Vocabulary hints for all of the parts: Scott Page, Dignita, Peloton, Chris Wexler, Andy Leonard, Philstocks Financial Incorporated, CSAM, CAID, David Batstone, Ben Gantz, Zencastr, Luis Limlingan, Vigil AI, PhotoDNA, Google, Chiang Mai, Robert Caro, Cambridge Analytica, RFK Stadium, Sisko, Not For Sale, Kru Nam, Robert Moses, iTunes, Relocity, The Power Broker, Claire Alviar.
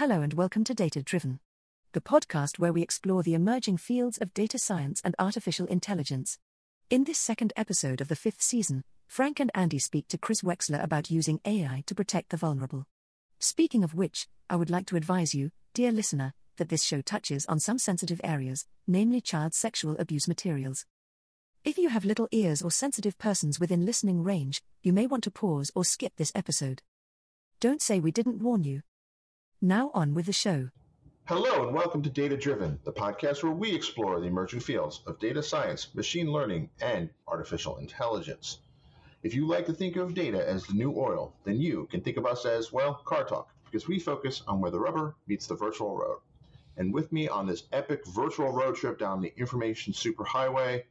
Hello and welcome to Data Driven, the podcast where we explore the emerging fields of data science and artificial intelligence. In this second episode of the fifth season, Frank and Andy speak to Chris Wexler about using AI to protect the vulnerable. Speaking of which, I would like to advise you, dear listener, that this show touches on some sensitive areas, namely child sexual abuse materials. If you have little ears or sensitive persons within listening range, you may want to pause or skip this episode. Don't say we didn't warn you. Now on with the show. Hello and welcome to Data Driven, the podcast where we explore the emerging fields of data science, machine learning, and artificial intelligence. If you like to think of data as the new oil, then you can think of us as, well, car talk, because we focus on where the rubber meets the virtual road. And with me on this epic virtual road trip down the information superhighway,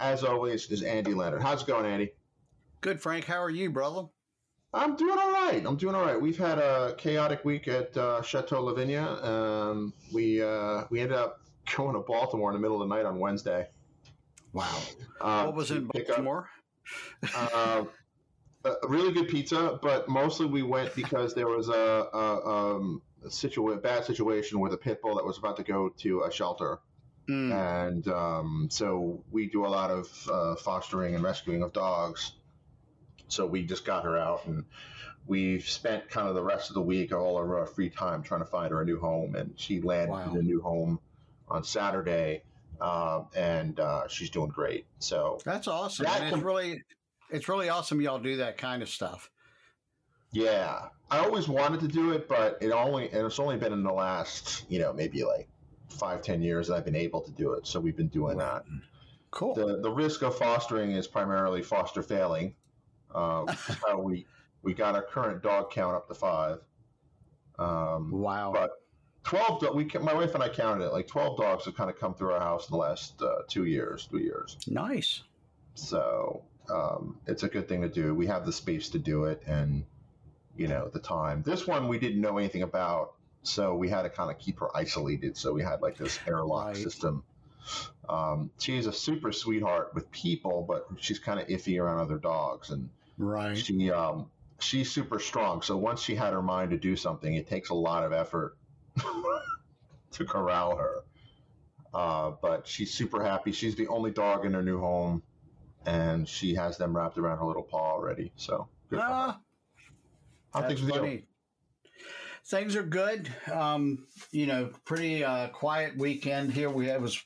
as always, is Andy Leonard. How's it going, Andy? Good, Frank. How are you, brother? I'm doing all right. We've had a chaotic week at Chateau Lavinia. We ended up going to Baltimore in the middle of the night on Wednesday. Wow. What was in Baltimore? A really good pizza, but mostly we went because there was a bad situation with a pit bull that was about to go to a shelter. And so we do a lot of fostering and rescuing of dogs. So we just got her out, and we've spent kind of the rest of the week, all of our free time, trying to find her a new home. And she landed in a new home on Saturday, and she's doing great. So that's awesome. It's really awesome y'all do that kind of stuff. Yeah, I always wanted to do it, but it's only been in the last, maybe like 5-10 years that I've been able to do it. So we've been doing that. Cool. The risk of fostering is primarily foster failing. How we got our current dog count up to 5. Wow! But 12. My wife and I counted it. Like 12 dogs have kind of come through our house in the last 3 years. Nice. So it's a good thing to do. We have the space to do it, and the time. This one we didn't know anything about, so we had to kind of keep her isolated. So we had like this airlock system. She's a super sweetheart with people, but she's kind of iffy around other dogs and. Right. She's super strong. So once she had her mind to do something, it takes a lot of effort to corral her. But she's super happy. She's the only dog in her new home, and she has them wrapped around her little paw already. So good. How things with you? Things are good. Pretty quiet weekend here.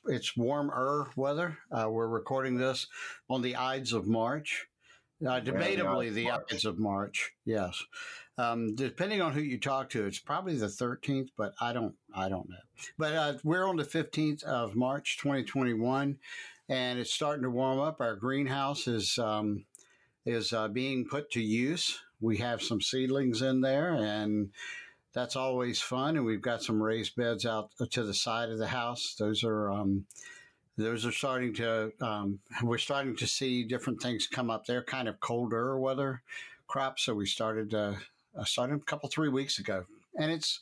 It's warmer weather. We're recording this on the Ides of March. Debatably, the Ides of March. Yes, depending on who you talk to, it's probably the 13th, but I don't know. But we're on the 15th of March, 2021, and it's starting to warm up. Our greenhouse is being put to use. We have some seedlings in there, and that's always fun. And we've got some raised beds out to the side of the house. Those are starting to, we're starting to see different things come up. They're kind of colder weather crops. So we started a couple, 3 weeks ago. And it's,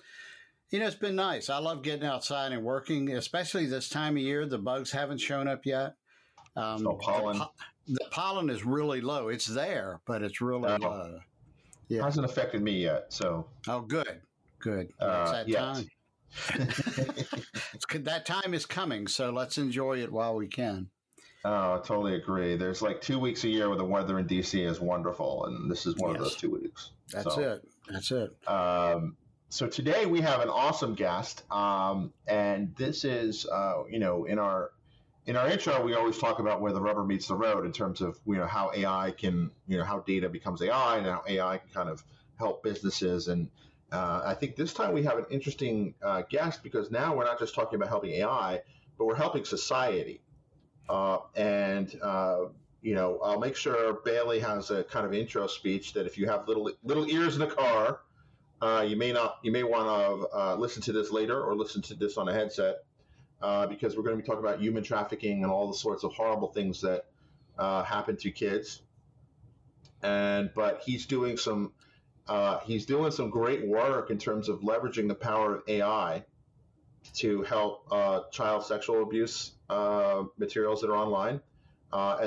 it's been nice. I love getting outside and working, especially this time of year. The bugs haven't shown up yet. Pollen. The pollen is really low. It's there, but it's really low. Yeah. Hasn't affected me yet. So. Oh, good. It's that time. That time is coming, so let's enjoy it while we can. Oh, I totally agree. There's like 2 weeks a year where the weather in D.C. is wonderful, and this is one of those 2 weeks. That's it. So today we have an awesome guest, and this is, in our intro we always talk about where the rubber meets the road in terms of how AI can how data becomes AI and how AI can kind of help businesses and. I think this time we have an interesting guest because now we're not just talking about helping AI, but we're helping society. I'll make sure Bailey has a kind of intro speech that if you have little ears in the car, you may want to listen to this later or listen to this on a headset because we're going to be talking about human trafficking and all the sorts of horrible things that happen to kids. But he's doing some great work in terms of leveraging the power of AI to help child sexual abuse materials that are online,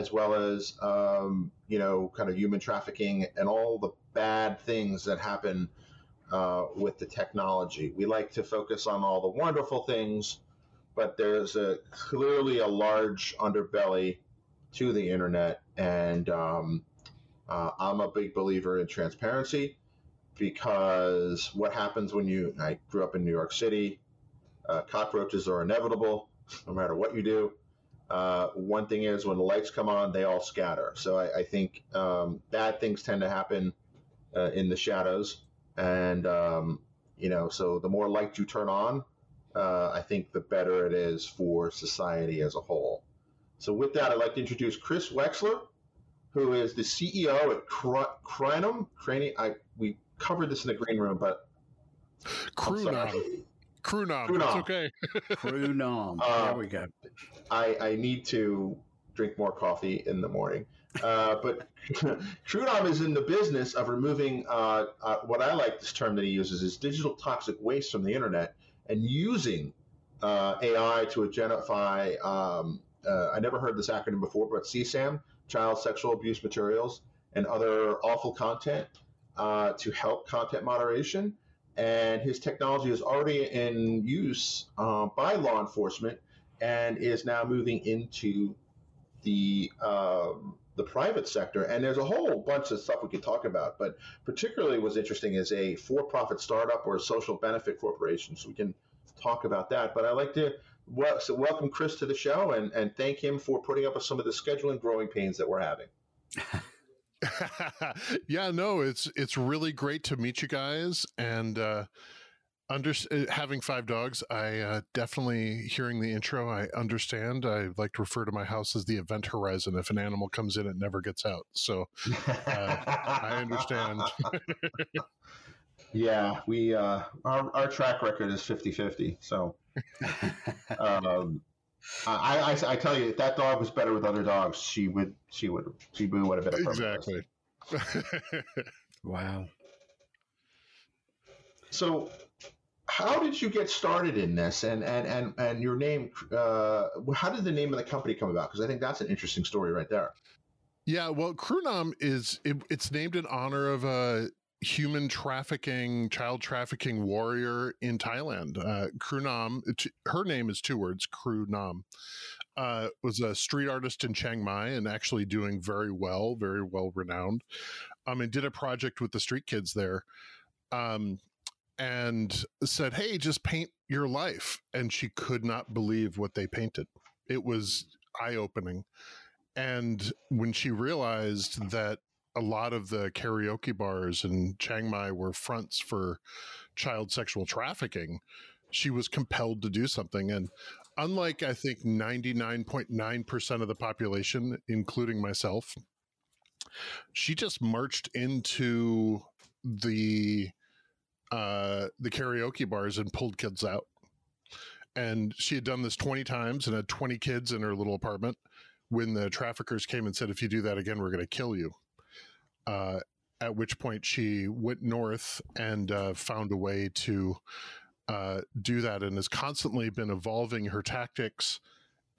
as well as, kind of human trafficking and all the bad things that happen with the technology. We like to focus on all the wonderful things, but there's clearly a large underbelly to the internet, and I'm a big believer in transparency, because what happens when you, I grew up in New York City, cockroaches are inevitable, no matter what you do. One thing is, when the lights come on, they all scatter. So I think bad things tend to happen in the shadows. And, you know, so the more light you turn on, I think the better it is for society as a whole. So with that, I'd like to introduce Chris Wexler, who is the CEO at Kru Nam. We covered this in the green room, but... Kru Nam. It's okay. Kru Nam. There we go. I need to drink more coffee in the morning. But Kru Nam is in the business of removing what I like this term that he uses is digital toxic waste from the internet, and using AI to identify, I never heard this acronym before, but CSAM, child sexual abuse materials, and other awful content to help content moderation. And his technology is already in use by law enforcement, and is now moving into the private sector. And there's a whole bunch of stuff we could talk about, but particularly what's interesting is a for-profit startup or a social benefit corporation. So we can talk about that. But I'd like to welcome Chris to the show, and thank him for putting up with some of the scheduling growing pains that we're having. Yeah, no, it's really great to meet you guys, and having 5 dogs, I definitely, hearing the intro, I understand. I like to refer to my house as the event horizon. If an animal comes in, it never gets out. So I understand. Yeah, we our track record is 50-50. So I tell you, if that dog was better with other dogs, she would have been a perfect person. Exactly. Wow. So, how did you get started in this? And your name? How did the name of the company come about? Because I think that's an interesting story right there. Yeah. Well, Kru Nam it's named in honor of a human trafficking, child trafficking warrior in Thailand. Kru Nam, her name is 2 words, Kru Nam, was a street artist in Chiang Mai, and actually doing very well renowned, and did a project with the street kids there, and said, hey, just paint your life. And she could not believe what they painted. It was eye-opening. And when she realized that a lot of the karaoke bars in Chiang Mai were fronts for child sexual trafficking, she was compelled to do something. And unlike, I think, 99.9% of the population, including myself, she just marched into the karaoke bars and pulled kids out. And she had done this 20 times and had 20 kids in her little apartment when the traffickers came and said, if you do that again, we're going to kill you. At which point she went north and found a way to do that, and has constantly been evolving her tactics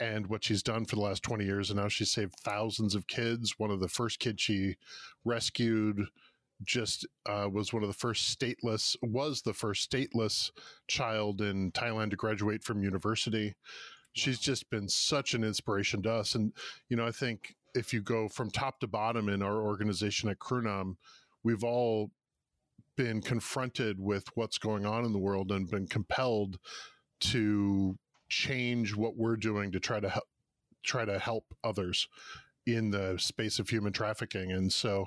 and what she's done for the last 20 years. And now she's saved thousands of kids. One of the first kids she rescued just was the first stateless child in Thailand to graduate from university. Wow. She's just been such an inspiration to us. And, you know, I think if you go from top to bottom in our organization at Kru Nam, we've all been confronted with what's going on in the world and been compelled to change what we're doing to try to help others in the space of human trafficking. And so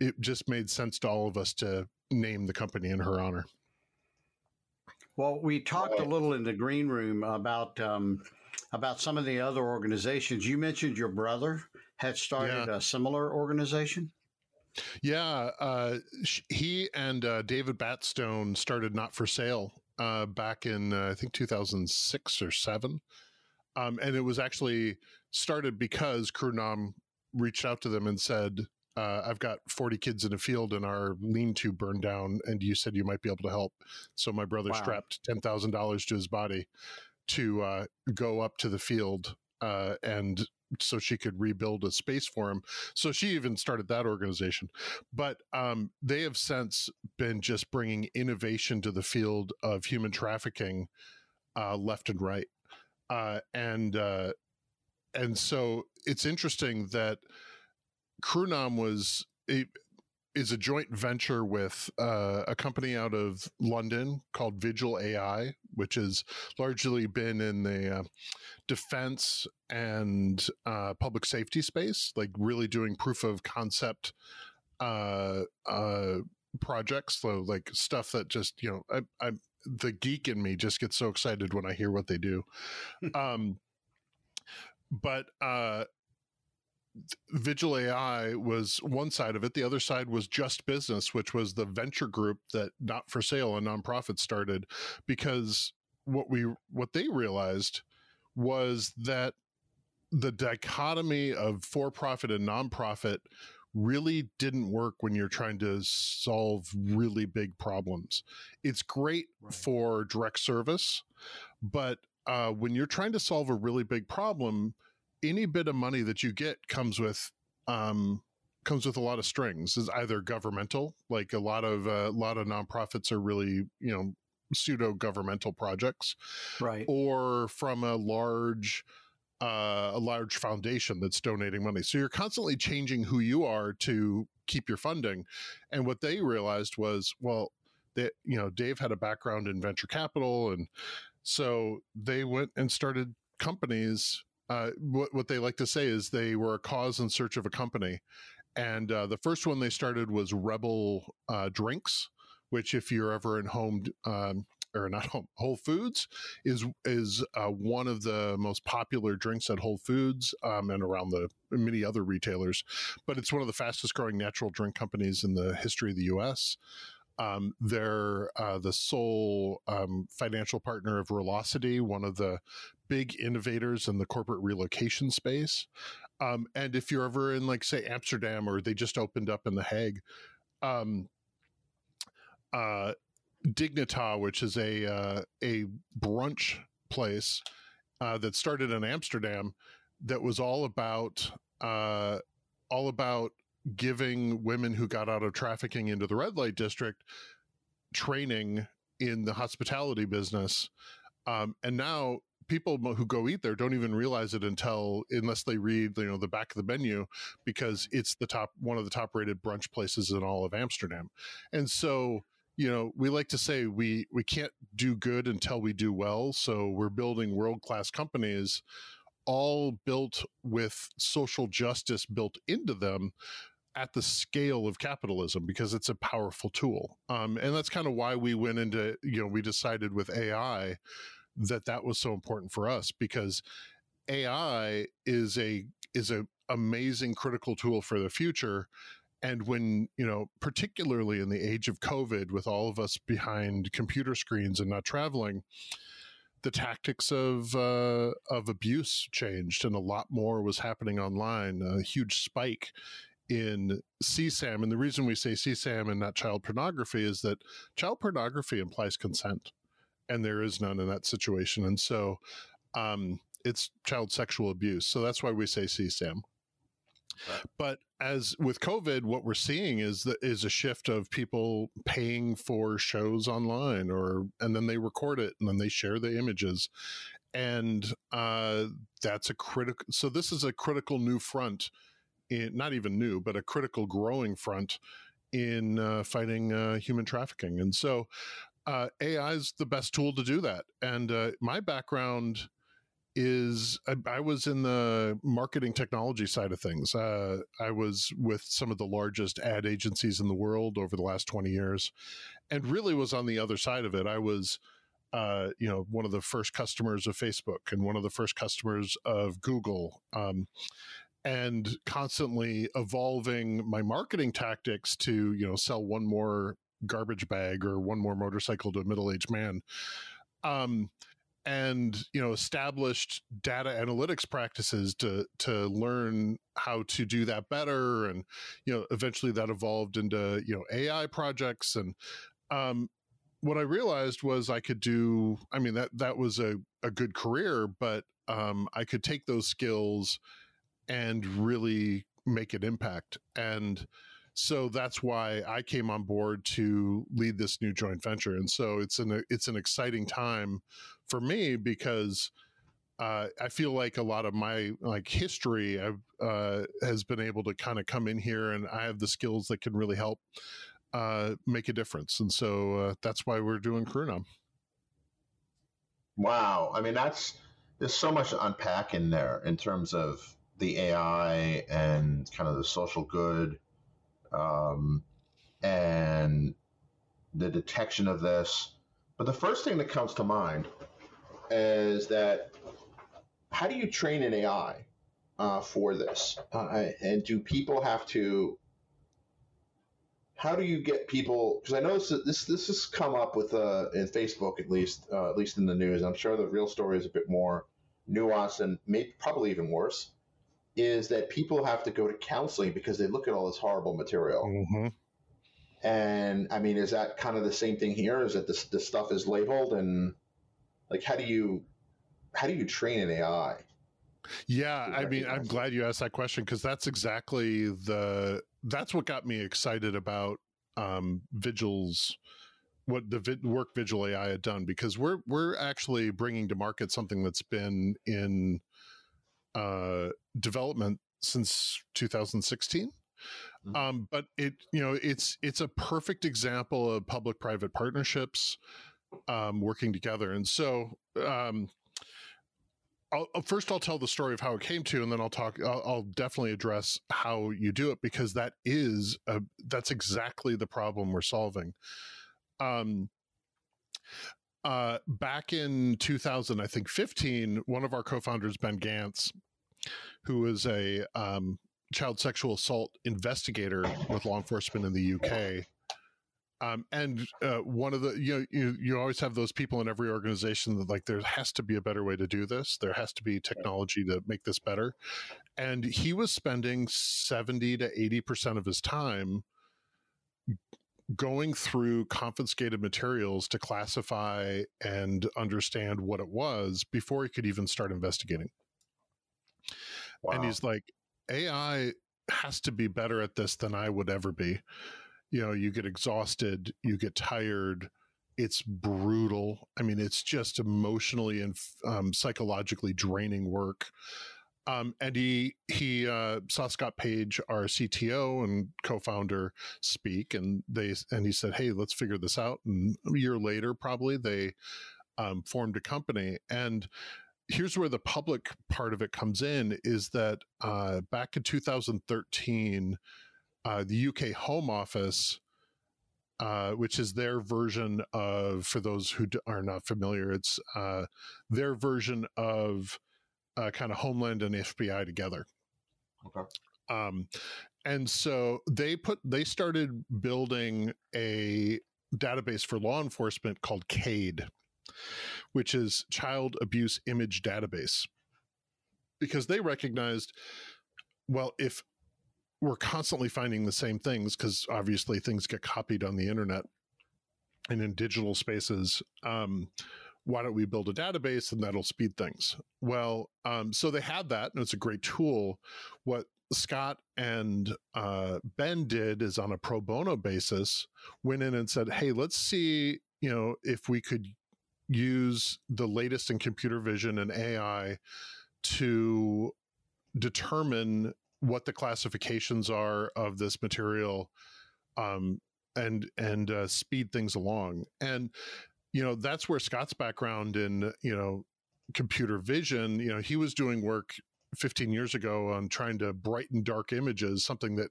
it just made sense to all of us to name the company in her honor. Well, we talked a little in the green room about some of the other organizations. You mentioned your brother had started a similar organization? Yeah. He and David Batstone started Not For Sale back in, I think, 2006 or 2007. And it was actually started because Kru Nam reached out to them and said, I've got 40 kids in a field and our lean-to burned down, and you said you might be able to help. So my brother strapped $10,000 to his body to go up to the field and so she could rebuild a space for him. So she even started that organization. But they have since been just bringing innovation to the field of human trafficking left and right. And so it's interesting that Kru Nam is a joint venture with a company out of London called Vigil AI, which has largely been in the defense and public safety space, like really doing proof of concept projects. So like stuff that just, you know, I'm the geek in me just gets so excited when I hear what they do. But Vigil AI was one side of it. The other side was Just Business, which was the venture group that Not For Sale, a nonprofit, started, because what they realized was that the dichotomy of for-profit and nonprofit really didn't work when you're trying to solve really big problems. It's great right. for direct service, but when you're trying to solve a really big problem, any bit of money that you get comes with a lot of strings. It's either governmental, like a lot of nonprofits are really, you know, pseudo governmental projects, right? Or from a large foundation that's donating money. So you're constantly changing who you are to keep your funding. And what they realized was, well, that, you know, Dave had a background in venture capital, and so they went and started companies. What they like to say is they were a cause in search of a company. And the first one they started was Rebel Drinks, which if you're ever in Whole Foods is one of the most popular drinks at Whole Foods and around the many other retailers. But it's one of the fastest growing natural drink companies in the history of the U.S. They're the sole financial partner of Relocity, one of the big innovators in the corporate relocation space. And if you're ever in, like, say, Amsterdam, or they just opened up in The Hague, Dignita, which is a brunch place that started in Amsterdam, that was all about giving women who got out of trafficking into the red light district training in the hospitality business. And now people who go eat there don't even realize it unless they read, you know, the back of the menu, because it's one of the top rated brunch places in all of Amsterdam. And so, you know, we like to say we can't do good until we do well. So we're building world-class companies, all built with social justice built into them at the scale of capitalism, because it's a powerful tool. And that's kind of why we went into, you know, we decided with AI that was so important for us, because AI is a amazing critical tool for the future. And when, you know, particularly in the age of COVID, with all of us behind computer screens and not traveling, the tactics of abuse changed, and a lot more was happening online. A huge spike in CSAM. And the reason we say CSAM and not child pornography is that child pornography implies consent, and there is none in that situation. And so it's child sexual abuse. So that's why we say CSAM. Right. But as with COVID, what we're seeing is a shift of people paying for shows online, and then they record it and then they share the images, and that's a critical. So this is a critical new front, not even new, but a critical growing front in fighting human trafficking. And so AI is the best tool to do that. And my background is I was in the marketing technology side of things. I was with some of the largest ad agencies in the world over the last 20 years, and really was on the other side of it. I was, you know, one of the first customers of Facebook and one of the first customers of Google, and constantly evolving my marketing tactics to, you know, sell one more garbage bag or one more motorcycle to a middle-aged man. And, you know, established data analytics practices to learn how to do that better. And, you know, eventually that evolved into, you know, AI projects. And what I realized was that was a good career, but I could take those skills and really make an impact. And so that's why I came on board to lead this new joint venture. And so it's an exciting time for me because I feel like a lot of my history has been able to kind of come in here, and I have the skills that can really help make a difference. And so that's why we're doing Kru Nam. Wow. I mean, there's so much to unpack in there in terms of the AI and kind of the social good and the detection of this. But the first thing that comes to mind is that how do you train an AI for this? And do people have to, how do you get people, because I noticed that this has come up with, in Facebook at least in the news, I'm sure the real story is a bit more nuanced and maybe probably even worse, is that people have to go to counseling because they look at all this horrible material. Mm-hmm. And I mean, is that kind of the same thing here? Is that this stuff is labeled and like, how do you train an AI? Yeah, I mean, I'm glad you asked that question because that's exactly that's what got me excited about Vigil's, what the work Vigil AI had done, because we're actually bringing to market something that's been in development since 2016. Mm-hmm. But it's a perfect example of public-private partnerships working together. And so I'll tell the story of how it came to, and then I'll definitely address how you do it, because that's exactly the problem we're solving. Back in 2015, one of our co-founders, Ben Gantz, who is a child sexual assault investigator with law enforcement in the UK, one of the, you always have those people in every organization that like, there has to be a better way to do this. There has to be technology to make this better. And he was spending 70 to 80% of his time going through confiscated materials to classify and understand what it was before he could even start investigating. Wow. And he's like, AI has to be better at this than I would ever be. You get exhausted, you get tired, it's brutal. I mean, it's just emotionally and psychologically draining work. And he saw Scott Page, our CTO and co-founder, speak, and he said, "Hey, let's figure this out." And a year later, probably, they formed a company. And here's where the public part of it comes in: is that back in 2013. The UK Home Office, which is their version of, for those who are not familiar, it's their version of kind of Homeland and FBI together. Okay. And so they started building a database for law enforcement called CAID, which is Child Abuse Image Database, because they recognized, well, if we're constantly finding the same things, because obviously things get copied on the internet and in digital spaces. Why don't we build a database and that'll speed things? Well, so they had that, and it's a great tool. What Scott and Ben did is, on a pro bono basis, went in and said, "Hey, let's see, if we could use the latest in computer vision and AI to determine what the classifications are of this material, and speed things along." And, that's where Scott's background in, computer vision, he was doing work 15 years ago on trying to brighten dark images, something that,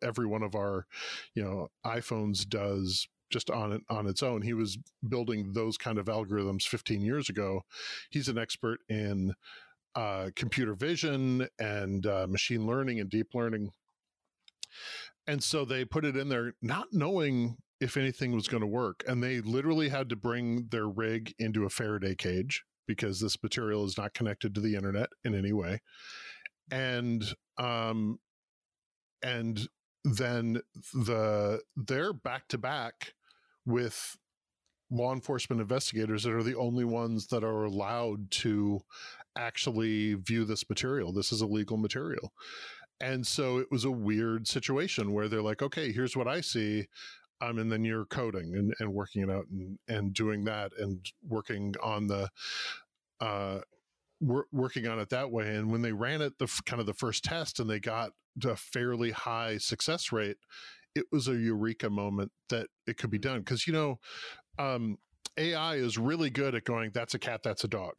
every one of our, iPhones does just on its own. He was building those kind of algorithms 15 years ago. He's an expert in computer vision and machine learning and deep learning. And so they put it in there not knowing if anything was going to work. And they literally had to bring their rig into a Faraday cage because this material is not connected to the internet in any way. And then they're back to back with law enforcement investigators that are the only ones that are allowed to actually view this material. This is illegal material. And so it was a weird situation where they're like, okay, here's what I see. And then you're coding and working it out and doing that and working on the, working on it that way. And when they ran it, the kind of the first test, and they got a fairly high success rate, it was a eureka moment that it could be done. Cause you know, AI is really good at going, that's a cat, that's a dog,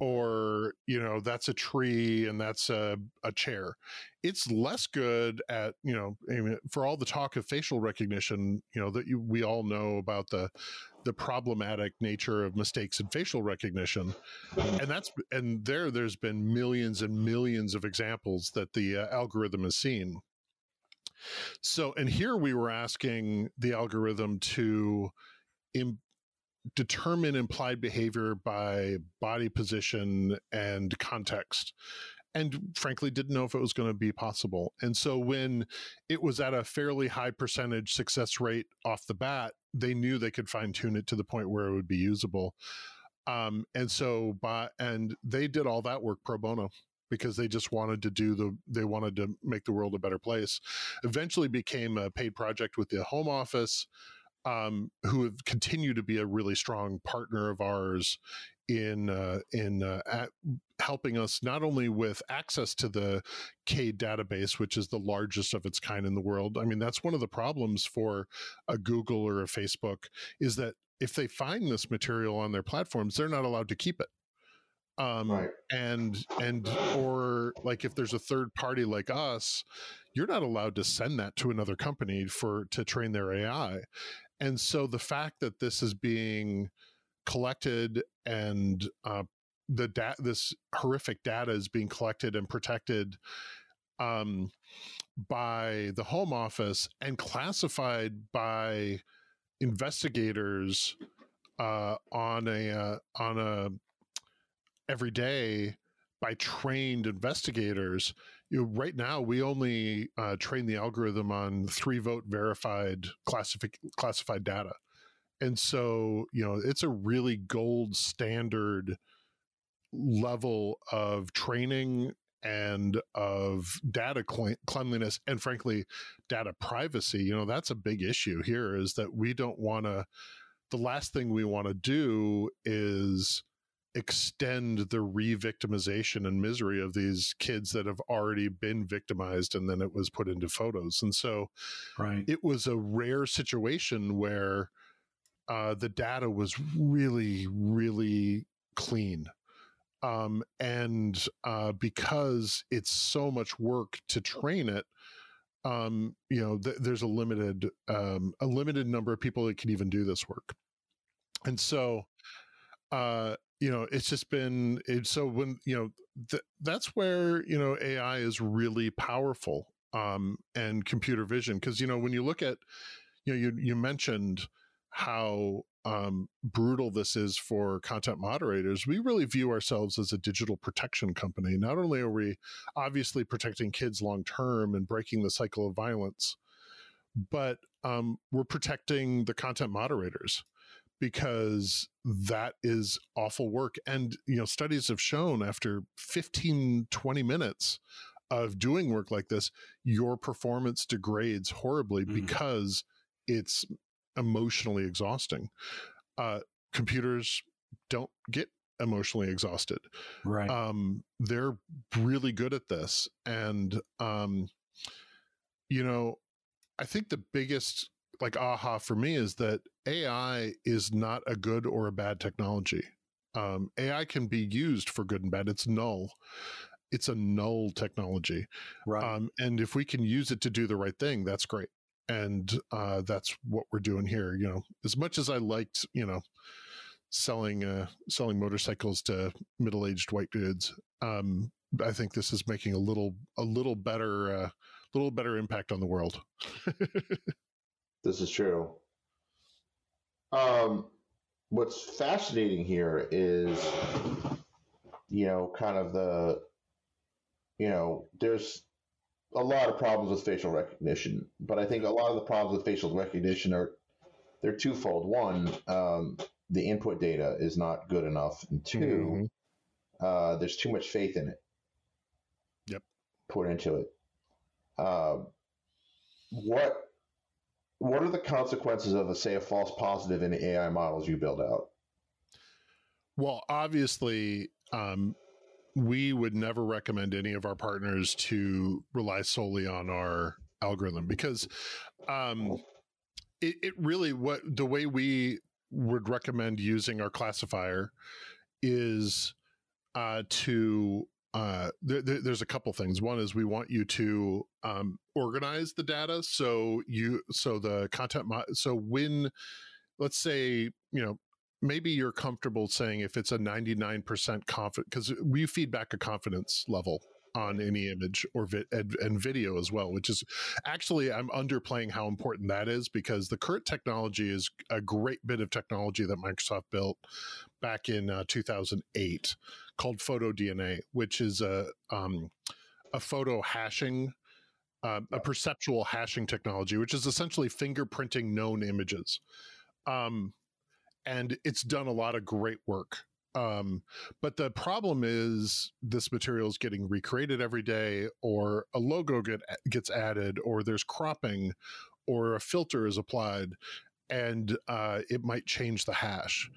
or, you know, that's a tree and that's a chair. It's less good at, you know, I mean, for all the talk of facial recognition, you know, that we all know about the problematic nature of mistakes in facial recognition. And there's been millions and millions of examples that the algorithm has seen. So, and here we were asking the algorithm to determine implied behavior by body position and context, and frankly didn't know if it was going to be possible. And so when it was at a fairly high percentage success rate off the bat, they knew they could fine tune it to the point where it would be usable. And they did all that work pro bono, because they just wanted to they wanted to make the world a better place. Eventually became a paid project with the Home Office, who have continued to be a really strong partner of ours in helping us not only with access to the CAID database, which is the largest of its kind in the world. I mean, that's one of the problems for a Google or a Facebook, is that if they find this material on their platforms, they're not allowed to keep it. Right. Or like if there's a third party like us, you're not allowed to send that to another company to train their AI. And so the fact that this is being collected and this horrific data is being collected and protected by the Home Office and classified by investigators on a every day by trained investigators. You know, right now we only train the algorithm on 3-vote verified classified data. And so, you know, it's a really gold standard level of training and of data cleanliness and frankly, data privacy. You know, that's a big issue here, is that we don't want to, the last thing we want to do is extend the re-victimization and misery of these kids that have already been victimized and then it was put into photos. And so It was a rare situation where the data was really, really clean. Because it's so much work to train it, you know, there's a limited number of people that can even do this work. And so, you know, it's just been, so when, you know, that's where, you know, AI is really powerful, and computer vision. Cause, you know, when you look at, you know, you mentioned how, brutal this is for content moderators. We really view ourselves as a digital protection company. Not only are we obviously protecting kids long-term and breaking the cycle of violence, but, we're protecting the content moderators, because that is awful work. And, you know, studies have shown after 15, 20 minutes of doing work like this, your performance degrades horribly because it's emotionally exhausting. Computers don't get emotionally exhausted. Right. They're really good at this. And, you know, I think the biggest aha for me is that AI is not a good or a bad technology. AI can be used for good and bad. It's null. It's a null technology. Right. And if we can use it to do the right thing, that's great. And that's what we're doing here. You know, as much as I liked, you know, selling motorcycles to middle-aged white dudes, I think this is making a little better impact on the world. This is true. What's fascinating here is, you know, kind of the, you know, there's a lot of problems with facial recognition, but I think a lot of the problems with facial recognition are they're twofold. One, the input data is not good enough. And two, there's too much faith in it. Yep. Put into it. What are the consequences of, say, a false positive in the AI models you build out? Well, obviously, we would never recommend any of our partners to rely solely on our algorithm, because the way we would recommend using our classifier is there's a couple things. One is we want you to organize the data. So when, let's say, maybe you're comfortable saying if it's a 99% confident, because we feed back a confidence level on any image or and video as well, which is actually, I'm underplaying how important that is, because the current technology is a great bit of technology that Microsoft built back in 2008 called PhotoDNA, which is a photo hashing, a perceptual hashing technology, which is essentially fingerprinting known images. And it's done a lot of great work. But the problem is this material is getting recreated every day, or a logo gets added, or there's cropping, or a filter is applied, and it might change the hash.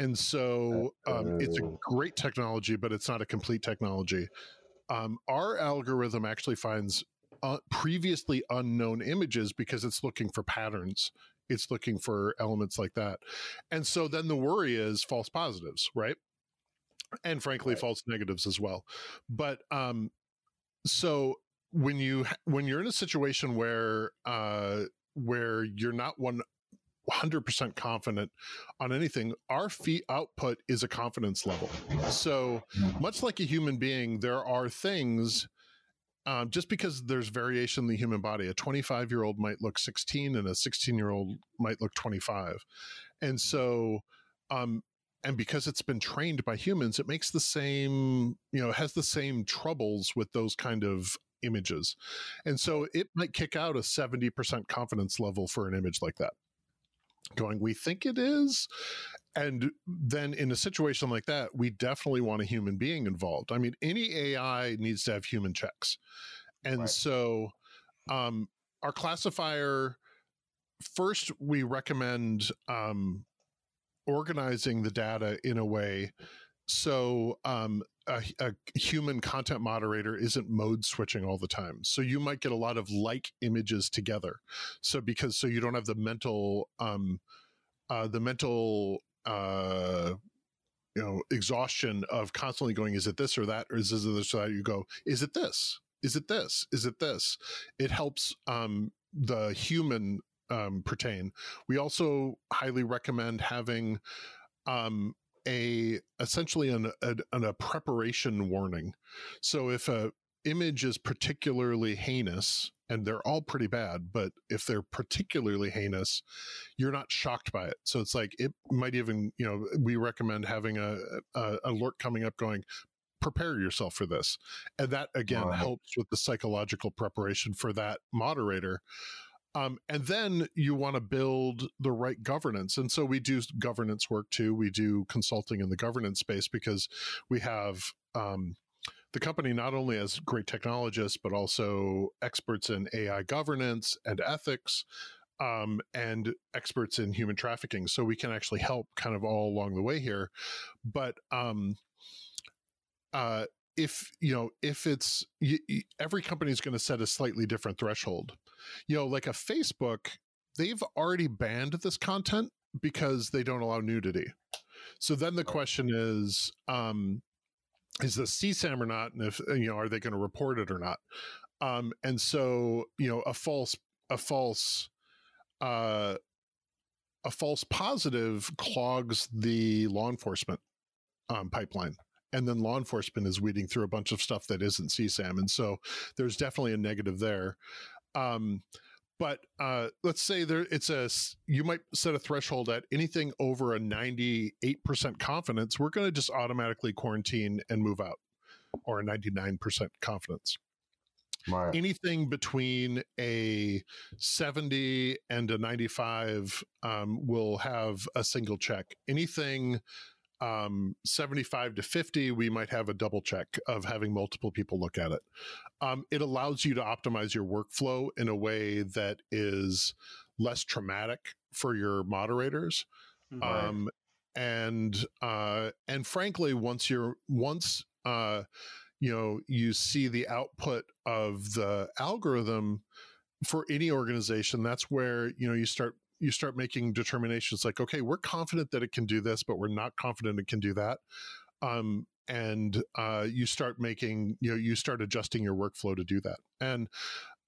And so it's a great technology, but it's not a complete technology. Our algorithm actually finds previously unknown images because it's looking for patterns. It's looking for elements like that. And so then the worry is false positives, right? And frankly, false negatives as well. But so when you're in a situation where you're not 100% confident on anything, our fee output is a confidence level. So much like a human being, there are things. Just because there's variation in the human body, a 25-year-old might look 16 and a 16-year-old might look 25. And so, and because it's been trained by humans, it makes the same, has the same troubles with those kind of images. And so it might kick out a 70% confidence level for an image like that, going, we think it is. And then in a situation like that, we definitely want a human being involved. I mean, any AI needs to have human checks. And so our classifier, first, we recommend organizing the data in a way so a human content moderator isn't mode switching all the time. So you might get a lot of like images together. So you don't have the mental exhaustion of constantly going, is it this or that, or is this or this or that? You go, is it this? Is it this? Is it this? It helps the human pertain. We also highly recommend having essentially a preparation warning. So if a image is particularly heinous, and they're all pretty bad, but if they're particularly heinous, you're not shocked by it. So it's like, it might even, we recommend having a alert coming up going, prepare yourself for this. And that, again, helps with the psychological preparation for that moderator. And then you want to build the right governance. And so we do governance work too. We do consulting in the governance space, because we have, the company not only has great technologists, but also experts in AI governance and ethics, and experts in human trafficking. So we can actually help kind of all along the way here. But every company is going to set a slightly different threshold. Like a Facebook, they've already banned this content because they don't allow nudity. So then the question is this CSAM or not? And if, are they going to report it or not? And so, a false positive clogs the law enforcement pipeline. And then law enforcement is weeding through a bunch of stuff that isn't CSAM. And so there's definitely a negative there. But let's say you might set a threshold at anything over a 98% confidence, we're going to just automatically quarantine and move out, or a 99% confidence. Right. Anything between a 70 and a 95 will have a single check. Anything 75 to 50, we might have a double check of having multiple people look at it. It allows you to optimize your workflow in a way that is less traumatic for your moderators. Right. And frankly, once you see the output of the algorithm for any organization, that's where, you start making determinations like, okay, we're confident that it can do this, but we're not confident it can do that. You start making, you start adjusting your workflow to do that. And,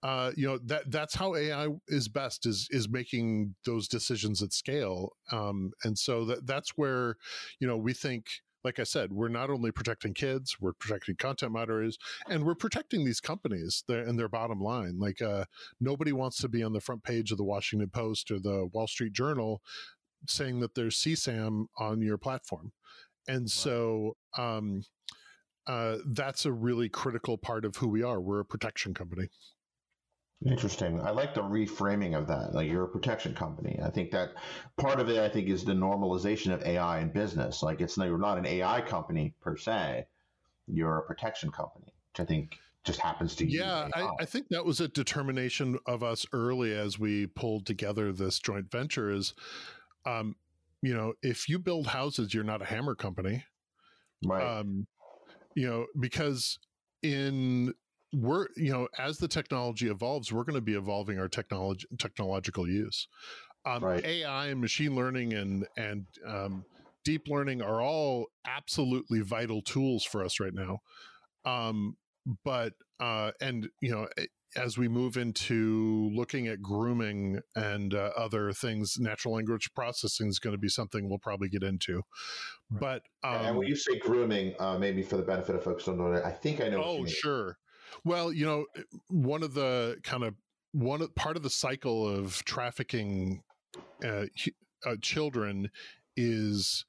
that's how AI is best, is making those decisions at scale. And so that's where, we think, like I said, we're not only protecting kids, we're protecting content moderators, and we're protecting these companies and their bottom line. Like, nobody wants to be on the front page of the Washington Post or the Wall Street Journal saying that there's CSAM on your platform. And wow. So that's a really critical part of who we are. We're a protection company. Interesting. I like the reframing of that. Like, you're a protection company. I think that part of it, is the normalization of AI in business. Like, you're not an AI company per se. You're a protection company, which I think just happens to use AI. I think that was a determination of us early as we pulled together this joint venture is, if you build houses, you're not a hammer company. Right. Because as the technology evolves, we're going to be evolving our technological use. Right. AI and machine learning and deep learning are all absolutely vital tools for us right now. As we move into looking at grooming and other things, natural language processing is going to be something we'll probably get into. Right. But and when you say grooming, maybe for the benefit of folks who don't know, I think I know. Oh, sure. Well, part of the cycle of trafficking children is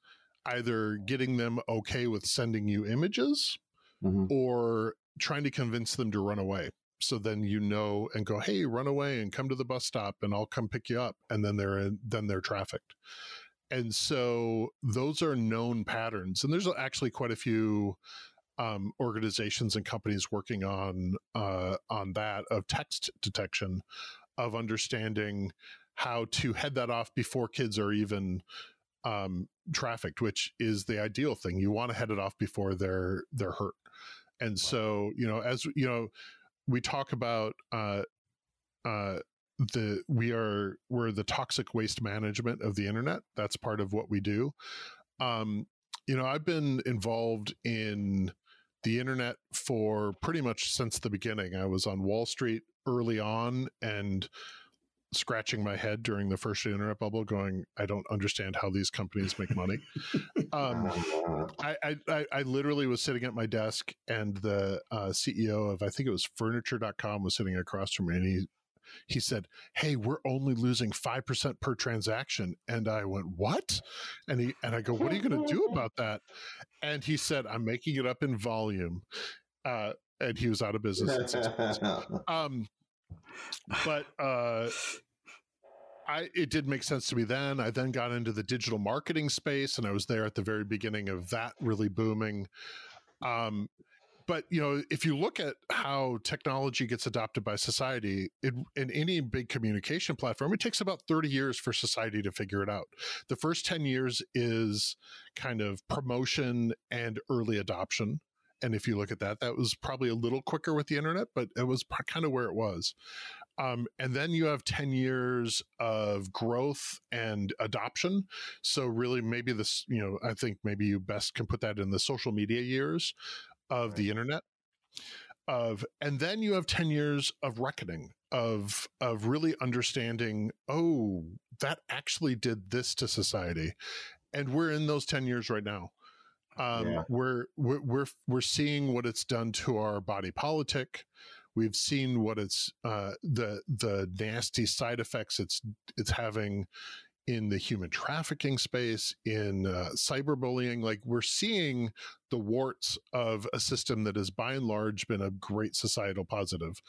either getting them okay with sending you images, mm-hmm. or trying to convince them to run away. So then and go, hey, run away and come to the bus stop, and I'll come pick you up. And then they're trafficked. And so those are known patterns. And there's actually quite a few organizations and companies working on that, of text detection, of understanding how to head that off before kids are even trafficked, which is the ideal thing. You want to head it off before they're hurt. And wow. So, we talk about we're the toxic waste management of the internet. That's part of what we do. I've been involved in the internet for pretty much since the beginning. I was on Wall Street early on and scratching my head during the first internet bubble going, I don't understand how these companies make money. I literally was sitting at my desk, and the CEO of, I think it was furniture.com, was sitting across from me, and he said, hey, we're only losing 5% per transaction. And I went, what? And I go, what are you going to do about that? And he said, I'm making it up in volume. And he was out of business in 6 months. It did make sense to me then. I then got into the digital marketing space, and I was there at the very beginning of that really booming. If you look at how technology gets adopted by society, in any big communication platform, it takes about 30 years for society to figure it out. The first 10 years is kind of promotion and early adoption. And if you look at that, that was probably a little quicker with the internet, but it was kind of where it was. And then you have 10 years of growth and adoption. So really maybe this, I think maybe you best can put that in the social media years of right. the internet. And then you have 10 years of reckoning, of really understanding, oh, that actually did this to society. And we're in those 10 years right now. Yeah. We're seeing what it's done to our body politic. We've seen what it's the nasty side effects it's having in the human trafficking space, in cyberbullying. Like, we're seeing the warts of a system that has by and large been a great societal positive.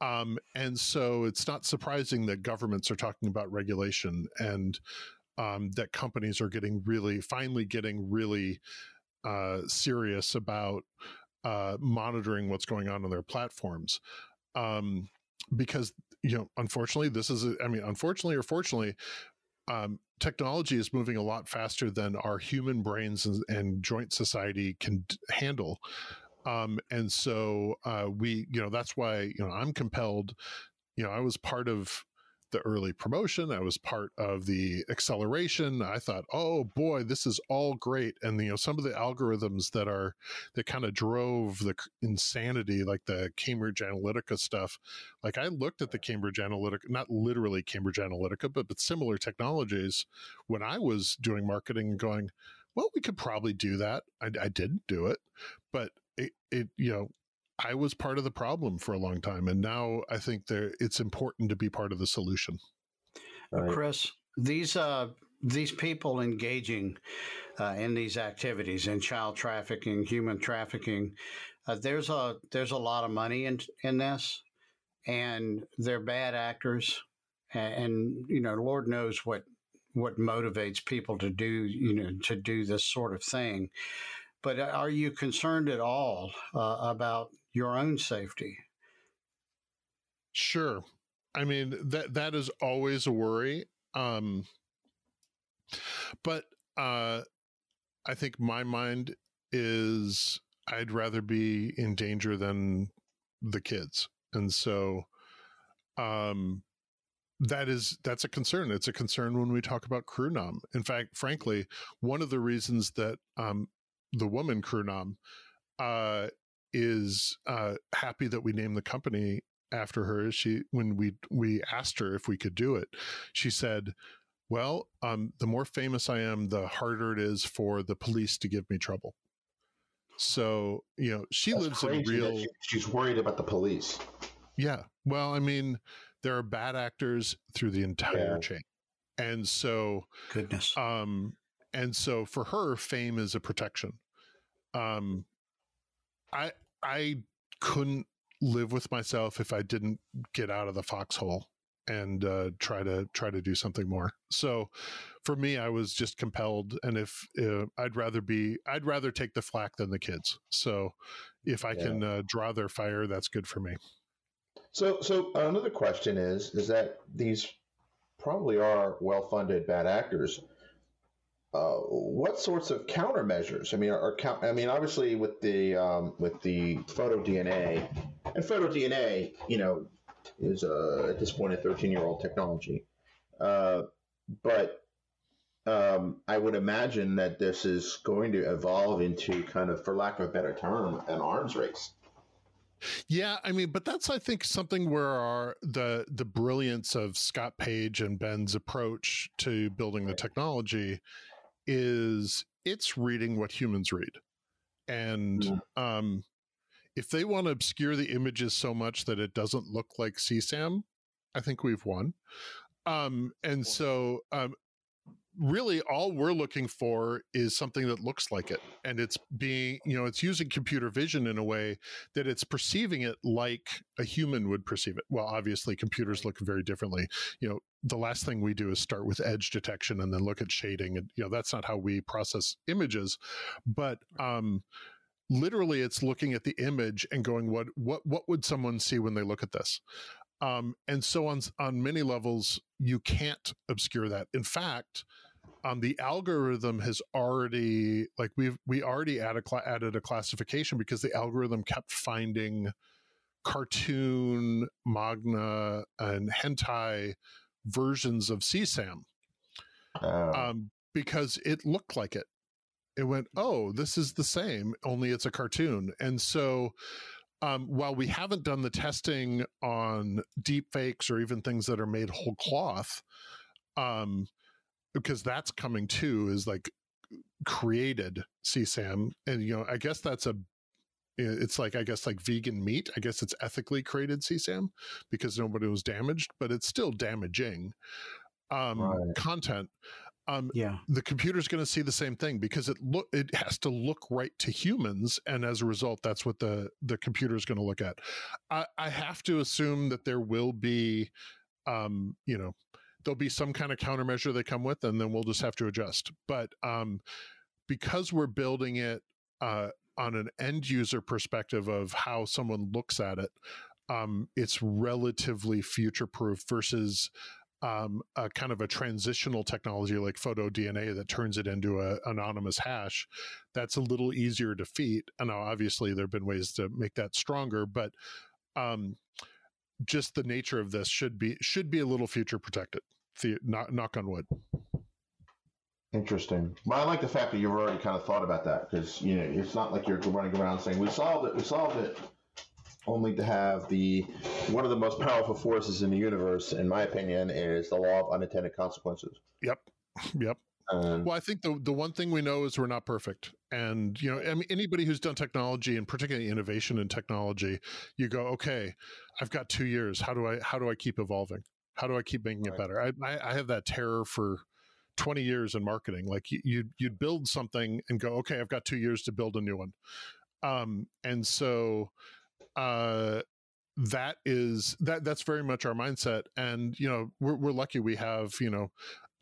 And so it's not surprising that governments are talking about regulation, and that companies are getting finally getting really serious about monitoring what's going on their platforms. Because, you know, unfortunately, this is, unfortunately or fortunately, technology is moving a lot faster than our human brains and joint society can handle. And so we, you know, that's why, you know, I'm compelled, you know, I was part of the early promotion. I was part of the acceleration. I thought, oh boy, this is all great. And, you know, some of the algorithms that kind of drove the insanity, like the Cambridge Analytica stuff. Like, I looked at the Cambridge Analytica, not literally Cambridge Analytica, but similar technologies when I was doing marketing and going, well, we could probably do that. I didn't do it, but it, you know, I was part of the problem for a long time, and now I think it's important to be part of the solution. Right. Chris, these people engaging in these activities, in child trafficking, human trafficking, there's a lot of money in this, and they're bad actors, and you know, Lord knows what motivates people to do, you know, to do this sort of thing. But are you concerned at all about your own safety? Sure. I mean, that is always a worry. But I think my mind is, I'd rather be in danger than the kids. And so that's a concern. It's a concern when we talk about Kru Nam. In fact, frankly, one of the reasons that the woman Kru Nam is happy that we named the company after her. When we asked her if we could do it, she said, well, the more famous I am, the harder it is for the police to give me trouble. So, you know, she's worried about the police. Yeah. Well, I mean, there are bad actors through the entire chain. And so, goodness. And so for her, fame is a protection. I couldn't live with myself if I didn't get out of the foxhole and try to do something more. So for me, I was just compelled. And if I'd rather take the flack than the kids. So if I can draw their fire, that's good for me. So another question is that these probably are well-funded bad actors. What sorts of countermeasures? I mean, obviously with the PhotoDNA, and PhotoDNA, you know, is at this point a 13-year-old technology, but I would imagine that this is going to evolve into kind of, for lack of a better term, an arms race. Yeah, I mean, but that's, I think, something where the brilliance of Scott Page and Ben's approach to building the technology is it's reading what humans read. And if they want to obscure the images so much that it doesn't look like CSAM, I think we've won. So really all we're looking for is something that looks like it. And it's being, you know, it's using computer vision in a way that it's perceiving it like a human would perceive it. Well, obviously computers look very differently. You know, the last thing we do is start with edge detection and then look at shading, and, you know, that's not how we process images, but, literally it's looking at the image and going, what would someone see when they look at this? And so on many levels, you can't obscure that. In fact, the algorithm has already, like, we already added a classification because the algorithm kept finding cartoon, magna, and hentai versions of CSAM because it looked like it. It went, oh, this is the same, only it's a cartoon. And so while we haven't done the testing on deep fakes or even things that are made whole cloth, because that's coming too, is like created CSAM. And, you know, I guess it's like vegan meat. I guess it's ethically created CSAM because nobody was damaged, but it's still damaging. content, the computer's going to see the same thing because it has to look right to humans, and as a result, that's what the computer is going to look at. I have to assume that there will be, there'll be some kind of countermeasure they come with, and then we'll just have to adjust. But because we're building it on an end user perspective of how someone looks at it, it's relatively future proof versus a kind of a transitional technology like PhotoDNA that turns it into an anonymous hash. That's a little easier to defeat. And now, obviously, there have been ways to make that stronger, but just the nature of this should be a little future protected. Knock on wood. Interesting. Well, I like the fact that you've already kind of thought about that, because it's not like you're running around saying we solved it. Only to have one of the most powerful forces in the universe, in my opinion, is the law of unintended consequences. Yep. Well, I think the one thing we know is we're not perfect. And, anybody who's done technology, and particularly innovation in technology, you go, okay, I've got 2 years. How do I keep evolving? How do I keep making it better? I have that terror for 20 years in marketing. Like you'd build something and go, okay, I've got 2 years to build a new one. And so... that's very much our mindset. And, we're lucky we have,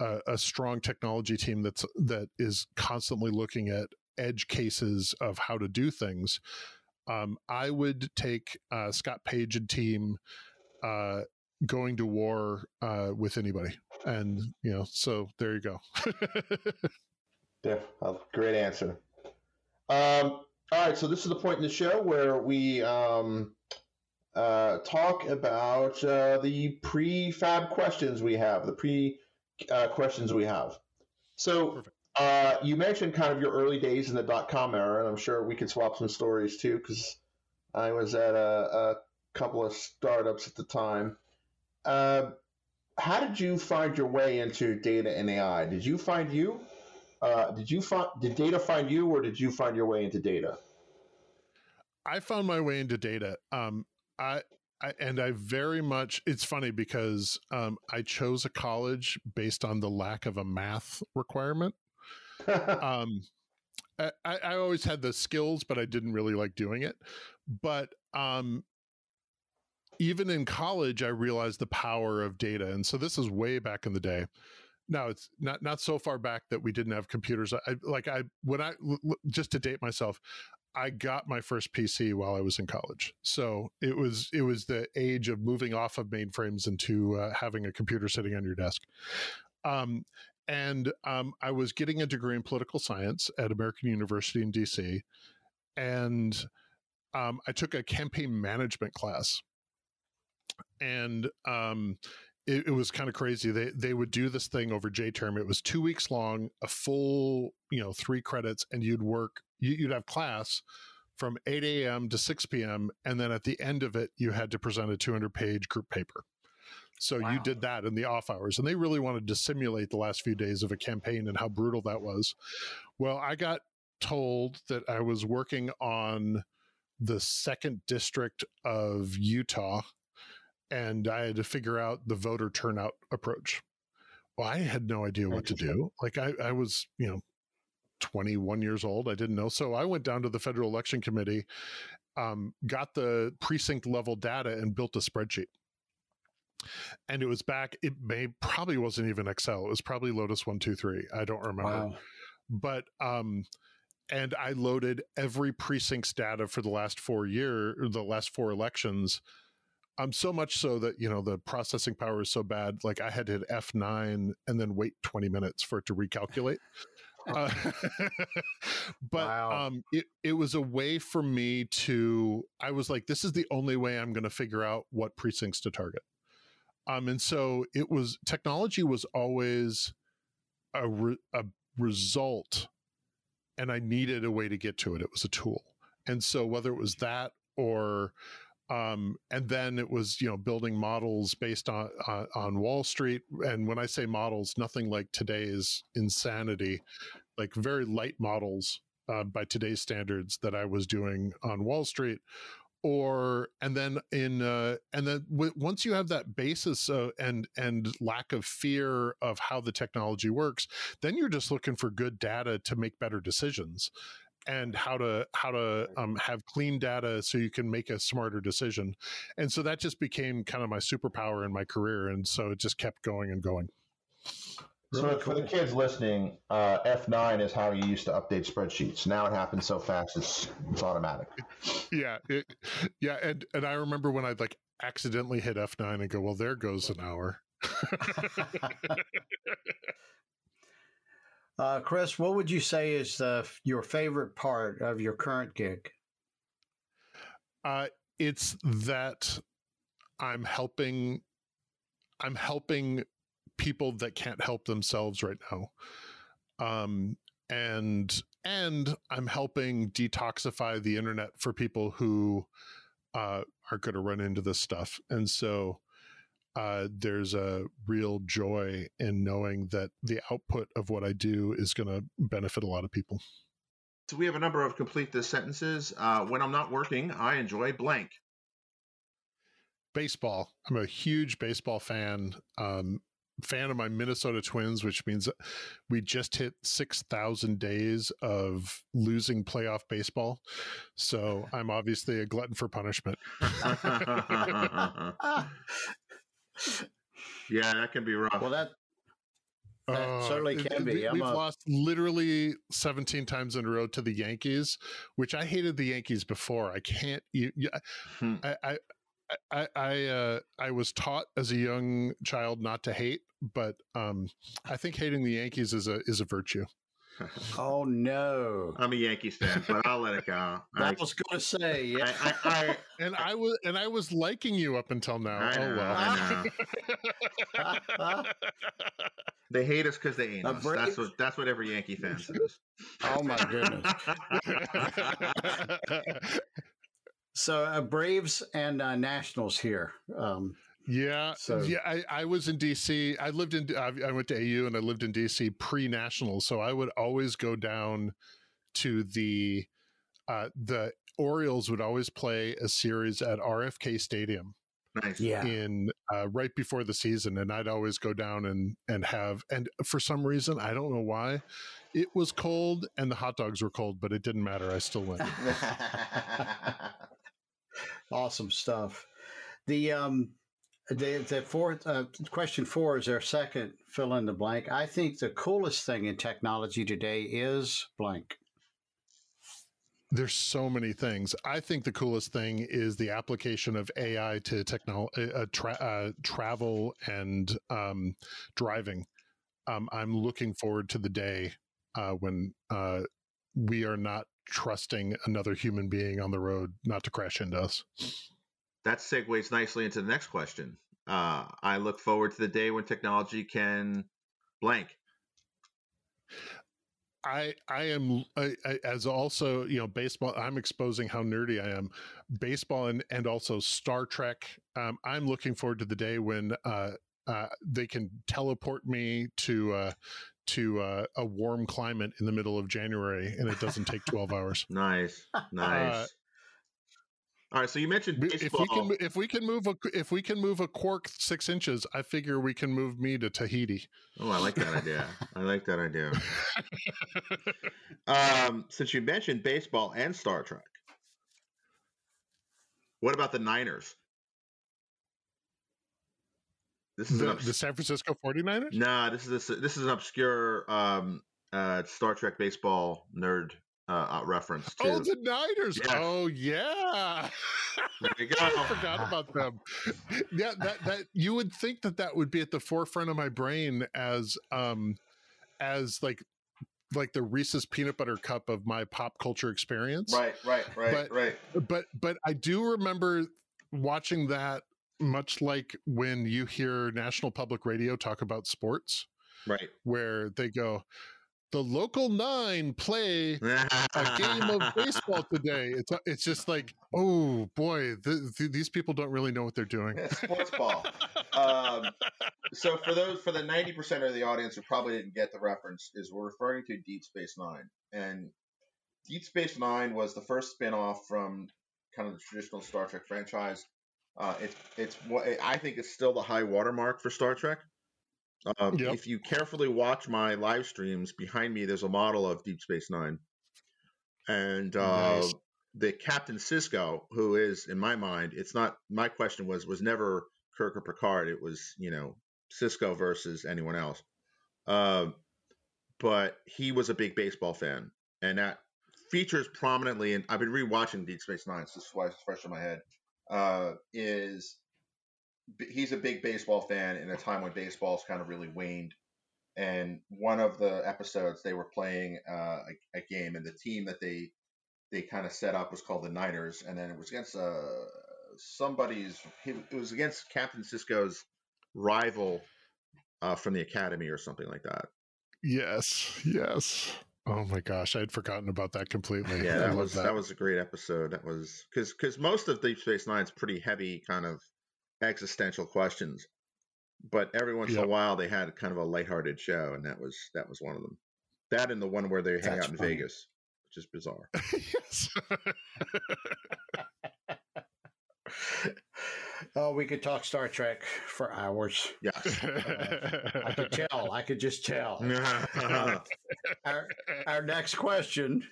a strong technology team that is constantly looking at edge cases of how to do things. I would take Scott Page and team going to war with anybody. And, so there you go. Yeah, great answer. All right, so this is the point in the show where we talk about the prefab questions we have, questions we have. So you mentioned kind of your early days in the dot-com era, and I'm sure we can swap some stories too, because I was at a couple of startups at the time. How did you find your way into data and AI? Did you find you? Did data find you, or did you find your way into data? I found my way into data. I very much, it's funny because I chose a college based on the lack of a math requirement. I always had the skills, but I didn't really like doing it. But even in college, I realized the power of data. And so this is way back in the day. Now, it's not so far back that we didn't have computers. Just to date myself, I got my first PC while I was in college. So it was the age of moving off of mainframes into having a computer sitting on your desk. I was getting a degree in political science at American University in DC, and I took a campaign management class, and it was kind of crazy. They would do this thing over J-term. It was 2 weeks long, a full, 3 credits, and you'd work. You'd have class from 8 a.m. to 6 p.m. And then at the end of it, you had to present a 200-page group paper. So wow. You did that in the off hours. And they really wanted to simulate the last few days of a campaign and how brutal that was. Well, I got told that I was working on the 2nd district of Utah, and I had to figure out the voter turnout approach. Well, I had no idea what to do. Like I was, 21 years old. I didn't know. So I went down to the Federal Election Committee, got the precinct level data, and built a spreadsheet. And it was back, probably wasn't even Excel. It was probably Lotus 123. I don't remember. Wow. But, and I loaded every precinct's data for the last 4 elections. So much so that, the processing power is so bad, like I had to hit F9 and then wait 20 minutes for it to recalculate. But wow. It was a way for me to, I was like, this is the only way I'm going to figure out what precincts to target. And so technology was always a result, and I needed a way to get to it. It was a tool. And so whether it was that or... and then it was, building models based on Wall Street. And when I say models, nothing like today's insanity, like very light models by today's standards that I was doing on Wall Street, And then once you have that basis and lack of fear of how the technology works, then you're just looking for good data to make better decisions, and how to have clean data so you can make a smarter decision. And so that just became kind of my superpower in my career, and so it just kept going and going. So for the kids listening, F9 is how you used to update spreadsheets. Now it happens so fast, it's automatic. Yeah. And I remember when I'd like accidentally hit F9 and go, well, there goes an hour. Chris, what would you say is your favorite part of your current gig? It's that I'm helping people that can't help themselves right now. And I'm helping detoxify the internet for people who are going to run into this stuff. And so there's a real joy in knowing that the output of what I do is going to benefit a lot of people. So we have a number of complete this sentences. When I'm not working, I enjoy blank. Baseball. I'm a huge baseball fan. Fan of my Minnesota Twins, which means we just hit 6,000 days of losing playoff baseball. So I'm obviously a glutton for punishment. Yeah, that can be rough. Well, that certainly can be. We've lost literally 17 times in a row to the Yankees, which I hated the Yankees before. I can't. I was taught as a young child not to hate, but I think hating the Yankees is a virtue. Oh no! I'm a Yankees fan, but I'll let it go. I was going to say, yeah. I was liking you up until now. I know. They hate us because they ain't us. That's what every Yankee fan says. Oh my goodness. So Braves and Nationals here. I was in D.C. I went to AU and I lived in D.C. pre-Nationals. So I would always go down to the Orioles would always play a series at RFK Stadium. Nice. Yeah. In right before the season, and I'd always go down and for some reason, I don't know why, it was cold and the hot dogs were cold, but it didn't matter. I still went. Awesome stuff. The fourth question 4 is our second fill in the blank. I think the coolest thing in technology today is blank. There's so many things. I think the coolest thing is the application of AI to travel and driving. I'm looking forward to the day when we are not trusting another human being on the road not to crash into us. That segues nicely into the next question. I look forward to the day when technology can blank. I am, as also, baseball, I'm exposing how nerdy I am. Baseball and also Star Trek. I'm looking forward to the day when they can teleport me to a warm climate in the middle of January and it doesn't take 12 hours. Nice. All right, so you mentioned baseball. If we can move a quark 6 inches, I figure we can move me to Tahiti. Oh, I like that idea. Since you mentioned baseball and Star Trek, what about the Niners? This is the San Francisco 49ers? Nah, this is an obscure Star Trek baseball nerd reference to. Oh, the Niners. Yes. Oh yeah. There you go. I forgot about them. Yeah, that you would think that would be at the forefront of my brain as like the Reese's peanut butter cup of my pop culture experience. But I do remember watching that, much like when you hear National Public Radio talk about sports. Right. Where they go, the local 9 play a game of baseball today. It's just like, oh boy, these people don't really know what they're doing. Yeah, sports ball. So for the 90% of the audience who probably didn't get the reference, is we're referring to Deep Space Nine, and Deep Space Nine was the first spinoff from kind of the traditional Star Trek franchise. It's what I think is still the high watermark for Star Trek. Yep. If you carefully watch my live streams, behind me there's a model of Deep Space Nine, and nice. The Captain Sisko, who is, in my mind, it's not. My question was never Kirk or Picard. It was, you know, Sisko versus anyone else. But he was a big baseball fan, and that features prominently. And I've been rewatching Deep Space Nine, so this is why it's fresh in my head. He's a big baseball fan in a time when baseball's kind of really waned. And one of the episodes they were playing a game, and the team that they kind of set up was called the Niners. And then it was against it was against Captain Sisko's rival from the academy or something like that. Yes. Oh my gosh, I had forgotten about that completely. Yeah, that was a great episode. That was because most of Deep Space Nine's pretty heavy kind of existential questions, but every once in a while they had kind of a lighthearted show, and that was one of them. That and the one where they hang out in Vegas, which is bizarre. Yes. Oh, we could talk Star Trek for hours. Yes. I could tell. I could just tell. Our next question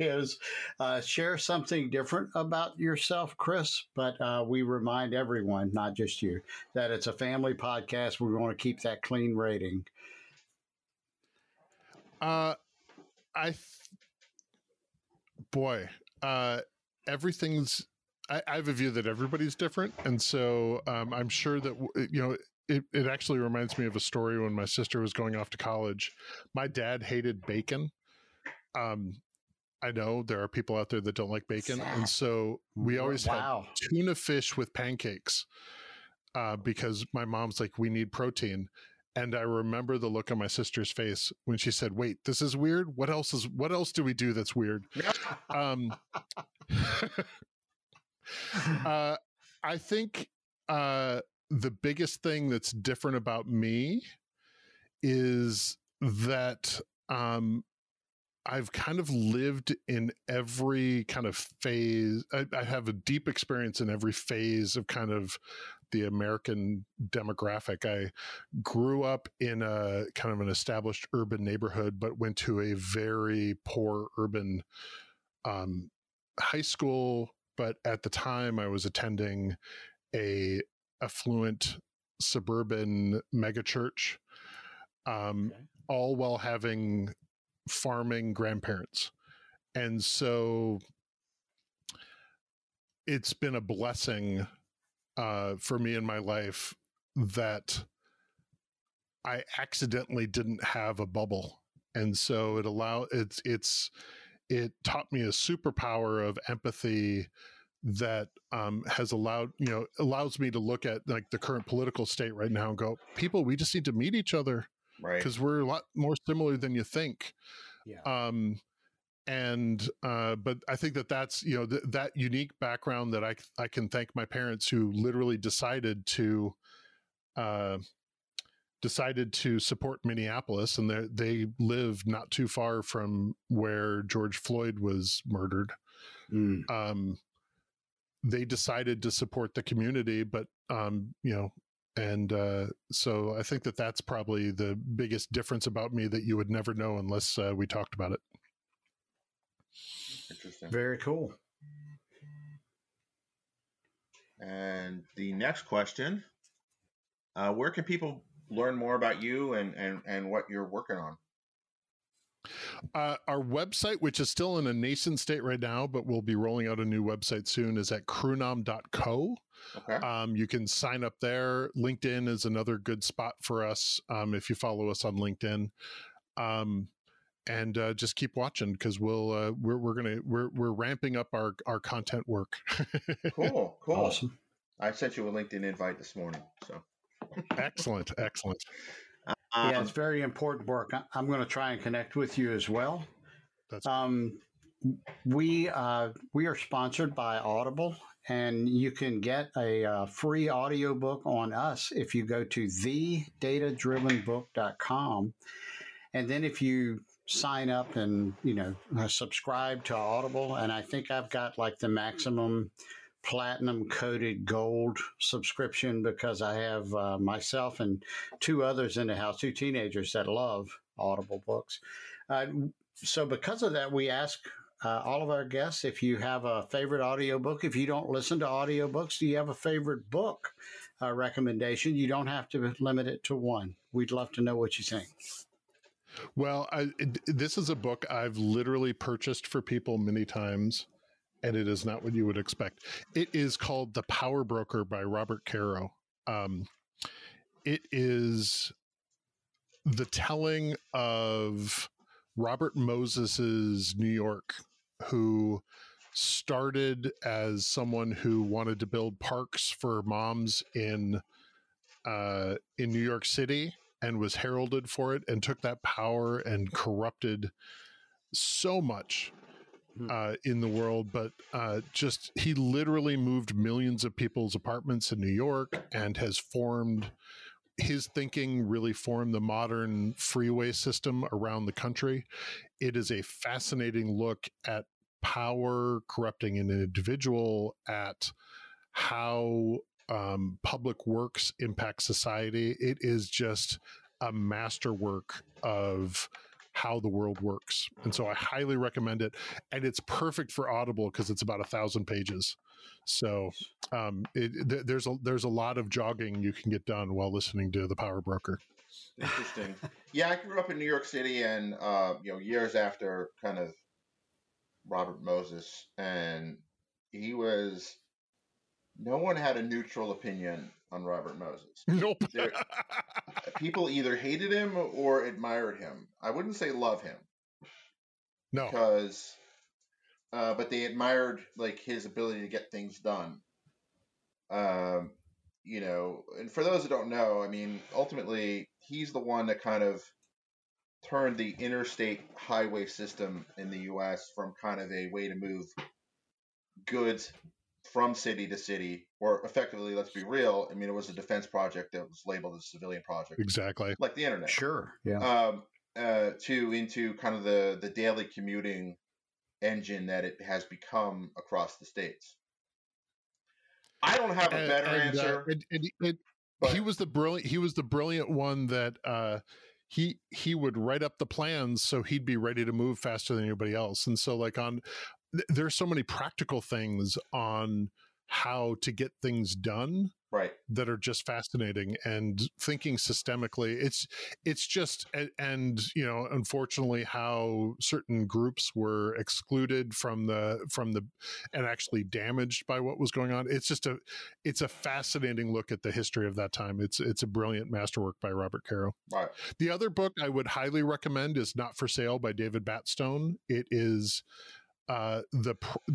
is share something different about yourself, Chris, but we remind everyone, not just you, that it's a family podcast. We want to keep that clean rating. Everything's... I have a view that everybody's different. And so I'm sure that, it actually reminds me of a story when my sister was going off to college. My dad hated bacon. I know there are people out there that don't like bacon. And so we always had tuna fish with pancakes because my mom's like, we need protein. And I remember the look on my sister's face when she said, wait, this is weird. What else do we do that's weird? I think the biggest thing that's different about me is that I've kind of lived in every kind of phase. I have a deep experience in every phase of kind of the American demographic. I grew up in a kind of an established urban neighborhood, but went to a very poor urban high school. But at the time, I was attending a affluent suburban megachurch, all while having farming grandparents. And so it's been a blessing for me in my life that I accidentally didn't have a bubble. And so it taught me a superpower of empathy that allows me to look at like the current political state right now and go, people, we just need to meet each other, right? Because we're a lot more similar than you think. But I think that's that unique background that I can thank my parents, who literally decided to support Minneapolis, and they live not too far from where George Floyd was murdered. They decided to support the community, but so I think that's probably the biggest difference about me that you would never know unless we talked about it. Interesting. Very cool. And the next question, where can people learn more about you and what you're working on? Our website, which is still in a nascent state right now, but we'll be rolling out a new website soon, is at krunam.co. Okay. You can sign up there. LinkedIn is another good spot for us if you follow us on LinkedIn. And just keep watching, because we're ramping up our content work. Cool. Awesome. I sent you a LinkedIn invite this morning, so. Excellent. It's very important work. I'm going to try and connect with you as well. That's we are sponsored by Audible, and you can get a free audiobook on us if you go to thedatadrivenbook.com. And then if you sign up and, you know, subscribe to Audible. And I think I've got like the maximum platinum coated gold subscription because I have myself and two others in the house, two teenagers that love Audible books. So because of that, we ask all of our guests, if you have a favorite audiobook, if you don't listen to audiobooks, do you have a favorite book recommendation? You don't have to limit it to one. We'd love to know what you think. Well, this is a book I've literally purchased for people many times, and it is not what you would expect. It is called The Power Broker by Robert Caro. It is the telling of Robert Moses's New York, who started as someone who wanted to build parks for moms in New York City and was heralded for it, and took that power and corrupted so much in the world. But just he literally moved millions of people's apartments in New York, and has formed his thinking really formed the modern freeway system around the country. It is a fascinating look at power corrupting an individual, at how public works impact society. It is just a masterwork of how the world works. And so I highly recommend it. And it's perfect for Audible because it's about 1,000 pages. So there's a lot of jogging you can get done while listening to The Power Broker. Interesting. Yeah, I grew up in New York City, and years after kind of Robert Moses, and no one had a neutral opinion on Robert Moses. Nope. People either hated him or admired him. I wouldn't say love him. No. Because, but they admired like his ability to get things done. And for those that don't know, I mean, ultimately, he's the one that kind of turned the interstate highway system in the U.S. from kind of a way to move goods from city to city, or effectively, let's be real. I mean, it was a defense project that was labeled as a civilian project, exactly like the internet. Sure, yeah. Into kind of the daily commuting engine that it has become across the states. I don't have a better answer. But he was the brilliant one that he would write up the plans so he'd be ready to move faster than anybody else, and so like on. There are so many practical things on how to get things done, right, that are just fascinating, and thinking systemically. It's just, unfortunately how certain groups were excluded from the, and actually damaged by what was going on. It's just it's a fascinating look at the history of that time. It's a brilliant masterwork by Robert Caro. Right. The other book I would highly recommend is Not For Sale by David Batstone. It is,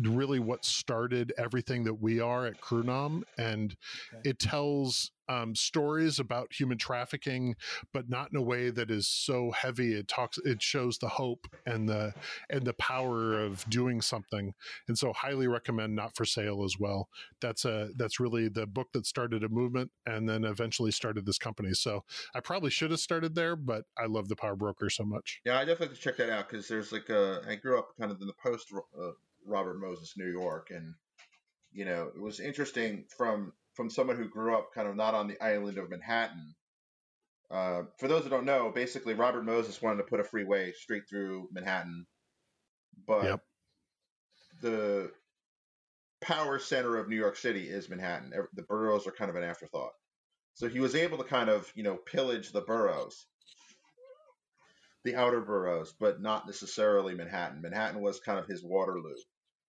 really what started everything that we are at Kru Nam, and it tells stories about human trafficking, but not in a way that is so heavy. It shows the hope and the power of doing something. And so highly recommend Not For Sale as well. That's really the book that started a movement and then eventually started this company. So I probably should have started there, but I love The Power Broker so much. Yeah, I definitely have to check that out, because there's I grew up kind of in the post Robert Moses, New York. And, it was interesting from someone who grew up kind of not on the island of Manhattan. For those that don't know, basically Robert Moses wanted to put a freeway straight through Manhattan, but yep, the power center of New York City is Manhattan. The boroughs are kind of an afterthought. So he was able to kind of, pillage the boroughs, the outer boroughs, but not necessarily Manhattan. Manhattan was kind of his Waterloo,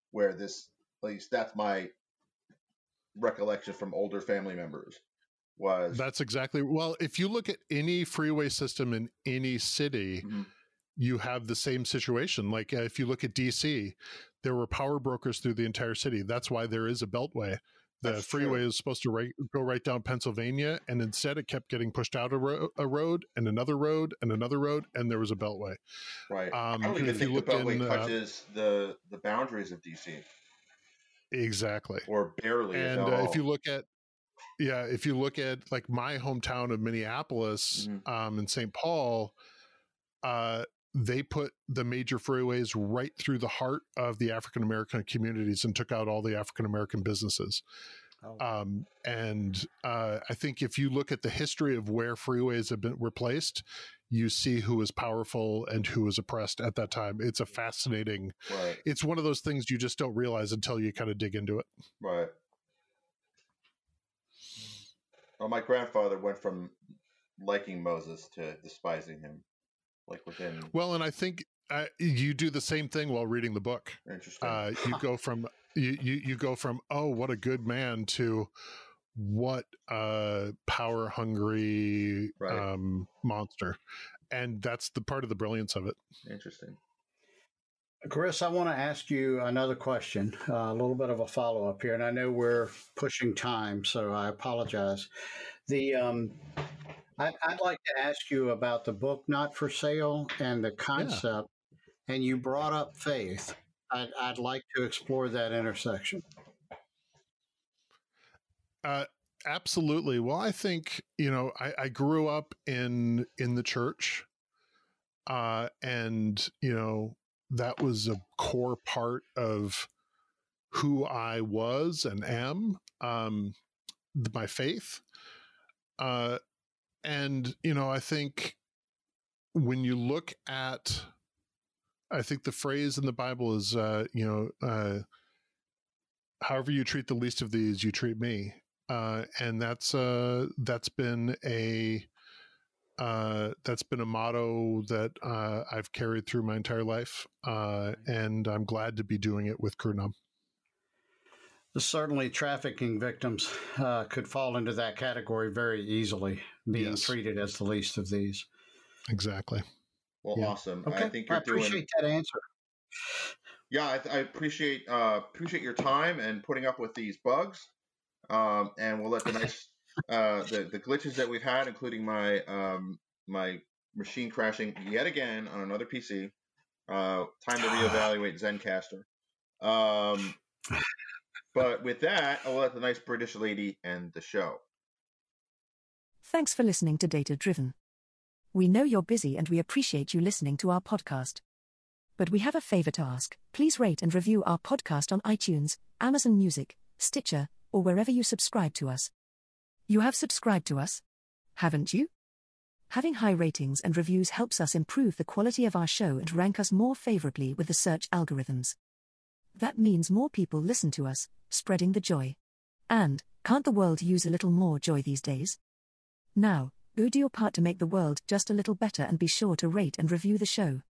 where this, at least that's my recollection from older family members, was that's exactly. Well, if you look at any freeway system in any city, mm-hmm, you have the same situation. Like if you look at DC, there were power brokers through the entire city. That's why there is a beltway. That's freeway is supposed to go right down Pennsylvania, and instead it kept getting pushed out a road and another road and another road, and there was a beltway. Right. I don't even think the beltway touches the boundaries of DC. Exactly. Or barely. And if you look at like my hometown of Minneapolis, in St. Paul, they put the major freeways right through the heart of the African-American communities and took out all the African-American businesses. Oh. I think if you look at the history of where freeways have been replaced, you see who was powerful and who was oppressed at that time. It's a fascinating, right. It's one of those things you just don't realize until you kind of dig into it. Right. Well, my grandfather went from liking Moses to despising him. Like within. Well, and I think you do the same thing while reading the book. Interesting. You go from you go from, oh, what a good man, to what a power hungry right. Monster, and that's the part of the brilliance of it. Interesting. Chris, I want to ask you another question, a little bit of a follow-up here, and I know we're pushing time, so I apologize. I'd like to ask you about the book Not For Sale and the concept, yeah. And you brought up faith. I'd like to explore that intersection. Absolutely. Well, I think, I grew up in the church, that was a core part of who I was and am, my faith. I think when you look at, I think the phrase in the Bible is, however you treat the least of these, you treat me. And that's been a motto that I've carried through my entire life. And I'm glad to be doing it with Kru Nam. Certainly, trafficking victims could fall into that category very easily, being yes. treated as the least of these. Exactly. Well, yeah. Awesome. Okay. I think I appreciate that answer. Yeah, I appreciate your time and putting up with these bugs. And we'll let the the glitches that we've had, including my my machine crashing yet again on another PC. Time to reevaluate Zencastr. But with that, I'll let the nice British lady end the show. Thanks for listening to Data Driven. We know you're busy and we appreciate you listening to our podcast. But we have a favor to ask. Please rate and review our podcast on iTunes, Amazon Music, Stitcher, or wherever you subscribe to us. You have subscribed to us, haven't you? Having high ratings and reviews helps us improve the quality of our show and rank us more favorably with the search algorithms. That means more people listen to us, spreading the joy. And, can't the world use a little more joy these days? Now, go do your part to make the world just a little better and be sure to rate and review the show.